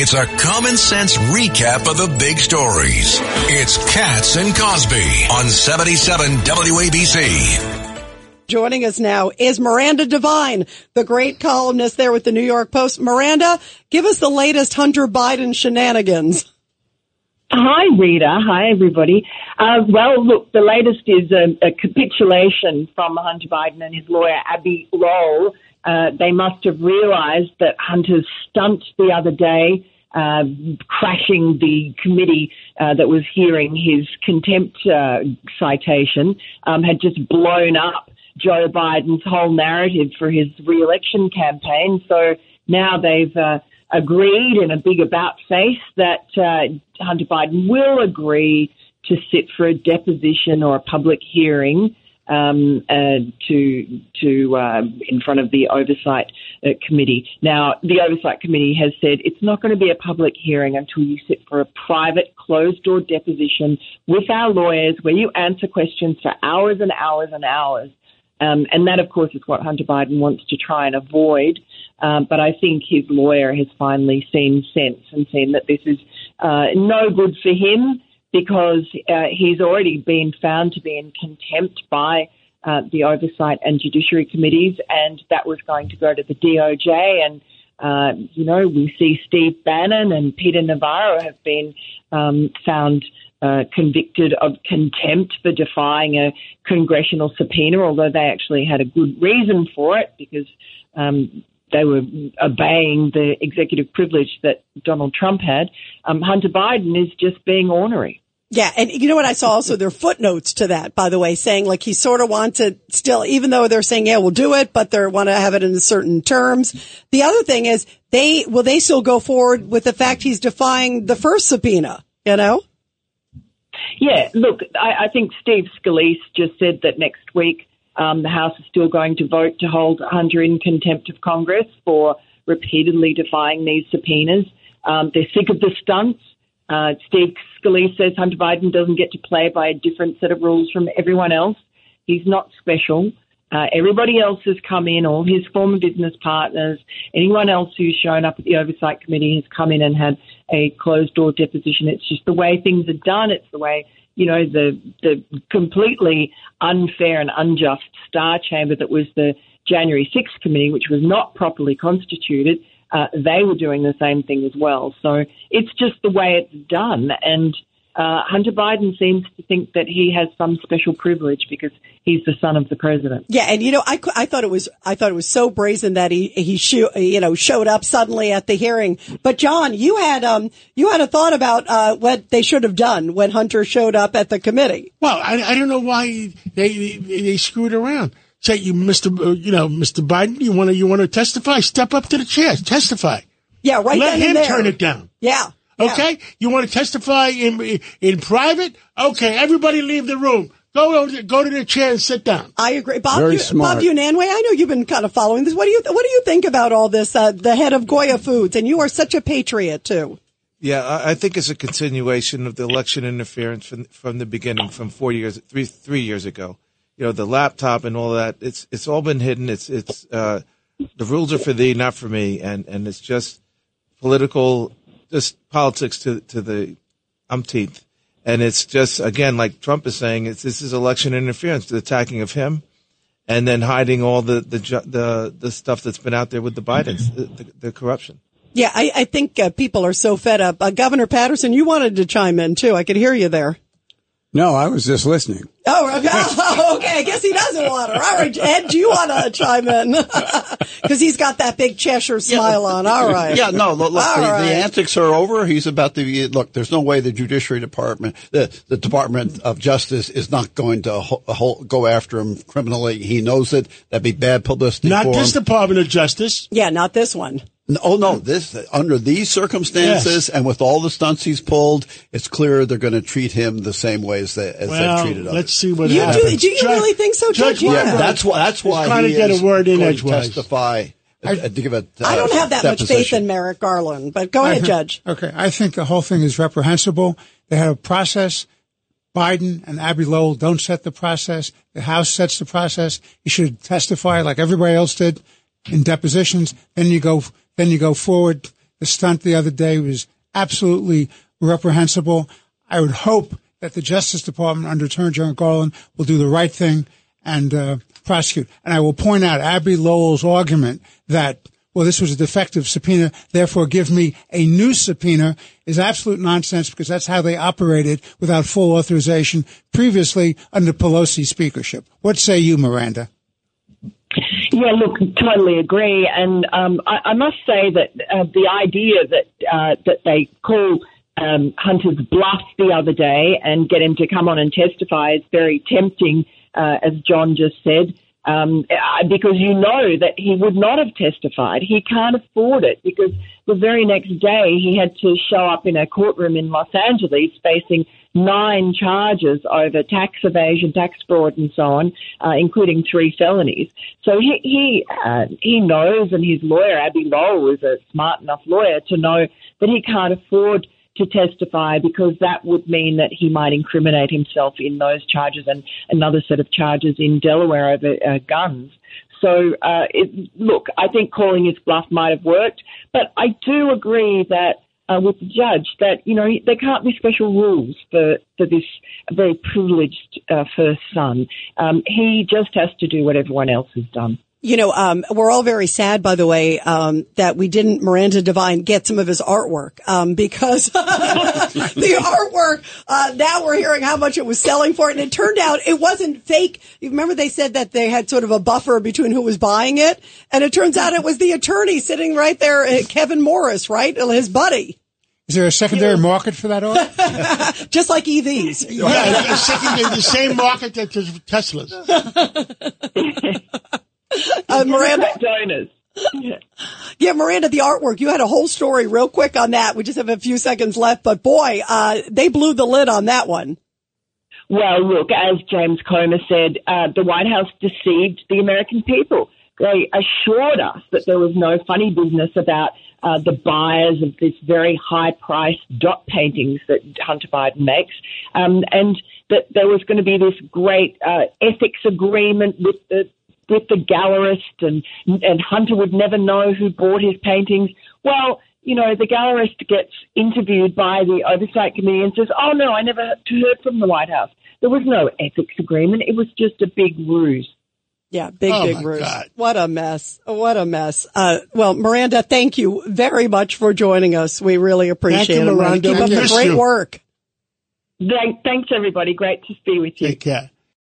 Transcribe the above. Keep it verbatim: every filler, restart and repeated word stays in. It's a common sense recap of the big stories. It's Katz and Cosby on seventy-seven W A B C. Joining us now is Miranda Devine, the great columnist there with the New York Post. Miranda, give us the latest Hunter Biden shenanigans. Hi, Rita. Hi, everybody. Uh, well, look, the latest is a, a capitulation from Hunter Biden and his lawyer, Abbe Lowell. Uh, they must have realized that Hunter's stunt the other day, uh, crashing the committee uh, that was hearing his contempt uh, citation, um, had just blown up Joe Biden's whole narrative for his re-election campaign. So now they've uh, agreed in a big about-face that uh, Hunter Biden will agree to sit for a deposition or a public hearing Um, uh, to to uh, in front of the Oversight uh, Committee. Now, the Oversight Committee has said it's not going to be a public hearing until you sit for a private, closed-door deposition with our lawyers where you answer questions for hours and hours and hours. Um, and that, of course, is what Hunter Biden wants to try and avoid. Um, but I think his lawyer has finally seen sense and seen that this is uh, no good for him, because uh, he's already been found to be in contempt by uh, the Oversight and Judiciary Committees, and that was going to go to the D O J. And, uh, you know, we see Steve Bannon and Peter Navarro have been um, found uh, convicted of contempt for defying a congressional subpoena, although they actually had a good reason for it, because um, they were obeying the executive privilege that Donald Trump had. Um, Hunter Biden is just being ornery. Yeah. And you know what? I saw also their footnotes to that, by the way, saying like he sort of wants it still, even though they're saying, yeah, we'll do it, but they want to have it in certain terms. The other thing is they will they still go forward with the fact he's defying the first subpoena, you know? Yeah. Look, I, I think Steve Scalise just said that next week, Um, the House is still going to vote to hold Hunter in contempt of Congress for repeatedly defying these subpoenas. Um, they're sick of the stunts. Uh, Steve Scalise says Hunter Biden doesn't get to play by a different set of rules from everyone else. He's not special. Uh, everybody else has come in, all his former business partners, anyone else who's shown up at the Oversight Committee has come in and had a closed-door deposition. It's just the way things are done. It's the way, you know, the the completely unfair and unjust star chamber that was the January sixth committee, which was not properly constituted, uh, they were doing the same thing as well. So it's just the way it's done. And uh, Hunter Biden seems to think that he has some special privilege because he's the son of the president. Yeah, and you know, I, I thought it was I thought it was so brazen that he he sho- you know showed up suddenly at the hearing. But John, you had um you had a thought about uh, what they should have done when Hunter showed up at the committee. Well, I, I don't know why they, they they screwed around. Say you, Mister you know, Mister Biden, you want to you want to testify? Step up to the chair, testify. Yeah, right. Let him turn it down. Yeah. Okay, yeah. You want to testify in in private? Okay, everybody leave the room. Go go to the chair and sit down. I agree, Bob. Very you, smart. Bob Yunanway, I know you've been kind of following this. What do you what do you think about all this? Uh, the head of Goya Foods, and you are such a patriot too. Yeah, I, I think it's a continuation of the election interference from from the beginning, from four years, three three years ago. You know, the laptop and all that. It's it's all been hidden. It's it's uh, the rules are for thee, not for me, and and it's just political, just politics to to the umpteenth. And it's just, again, like Trump is saying, it's, this is election interference, the attacking of him, and then hiding all the the the, the stuff that's been out there with the Bidens, the, the, the corruption. Yeah, I, I think uh, people are so fed up. Uh, Governor Patterson, you wanted to chime in, too. I could hear you there. No, I was just listening. Oh, okay. Oh, okay. I guess he doesn't want to. All right, Ed, do you want to chime in? Because he's got that big Cheshire smile yeah. on. All right. Yeah, no, look, look the, right. the antics are over. He's about to – look, there's no way the Judiciary Department the, – the Department of Justice is not going to ho- ho- go after him criminally. He knows it. That'd be bad publicity not for him. Not this Department of Justice. Yeah, not this one. Oh, no, this under these circumstances yes. and with all the stunts he's pulled, it's clear they're going to treat him the same way as, they, as well, they've treated others. Let's see what you happens. Do, do you Judge, really think so, Judge? Yeah, yeah. That's why, that's why he's trying he to get a word in edgewise. Testify, I, uh, to give a, uh, I don't have that deposition. Much faith in Merrick Garland, but go I ahead, think, Judge. Okay, I think the whole thing is reprehensible. They have a process. Biden and Abbe Lowell don't set the process. The House sets the process. You should testify like everybody else did in depositions. Then you go... Then you go forward The stunt the other day was absolutely reprehensible. I would hope that the Justice Department under Attorney General Garland will do the right thing and uh, prosecute. And I will point out Abbe Lowell's argument that, well, this was a defective subpoena, therefore give me a new subpoena, is absolute nonsense because that's how they operated without full authorization previously under Pelosi's speakership. What say you, Miranda? Yeah, look, totally agree. And um, I, I must say that uh, the idea that uh, that they call um, Hunter's bluff the other day and get him to come on and testify is very tempting, uh, as John just said, um, because you know that he would not have testified. He can't afford it because the very next day he had to show up in a courtroom in Los Angeles facing nine charges over tax evasion, tax fraud, and so on, uh, including three felonies. So he he, uh, he knows, and his lawyer, Abbe Lowell, is a smart enough lawyer to know that he can't afford to testify because that would mean that he might incriminate himself in those charges and another set of charges in Delaware over uh, guns. So, uh, it, look, I think calling his bluff might have worked, but I do agree that Uh, with the judge that, you know, there can't be special rules for, for this very privileged uh, first son. Um, he just has to do what everyone else has done. You know, um, we're all very sad, by the way, um, that we didn't, Miranda Devine, get some of his artwork, um, because the artwork, uh, now we're hearing how much it was selling for. And it turned out it wasn't fake. You remember they said that they had sort of a buffer between who was buying it. And it turns out it was the attorney sitting right there, Kevin Morris, right? His buddy. Is there a secondary was, market for that art? Just like E Vs. Yeah, the, secondary, the same market that Teslas. Uh, Miranda, donors. Yeah. yeah, Miranda, the artwork. You had a whole story real quick on that. We just have a few seconds left, but boy, uh, they blew the lid on that one. Well, look, as James Comer said, uh, the White House deceived the American people. They assured us that there was no funny business about uh, the buyers of this very high-priced dot paintings that Hunter Biden makes, um, and that there was going to be this great uh, ethics agreement with the with the gallerist, and and Hunter would never know who bought his paintings. Well, you know, the gallerist gets interviewed by the Oversight Committee and says, oh, no, I never heard from the White House. There was no ethics agreement. It was just a big ruse. Yeah, big, oh big ruse. God. What a mess. What a mess. Uh, well, Miranda, thank you very much for joining us. We really appreciate thank you, it. Miranda. Keep up the great you. work. Thanks, everybody. Great to be with you. Take care.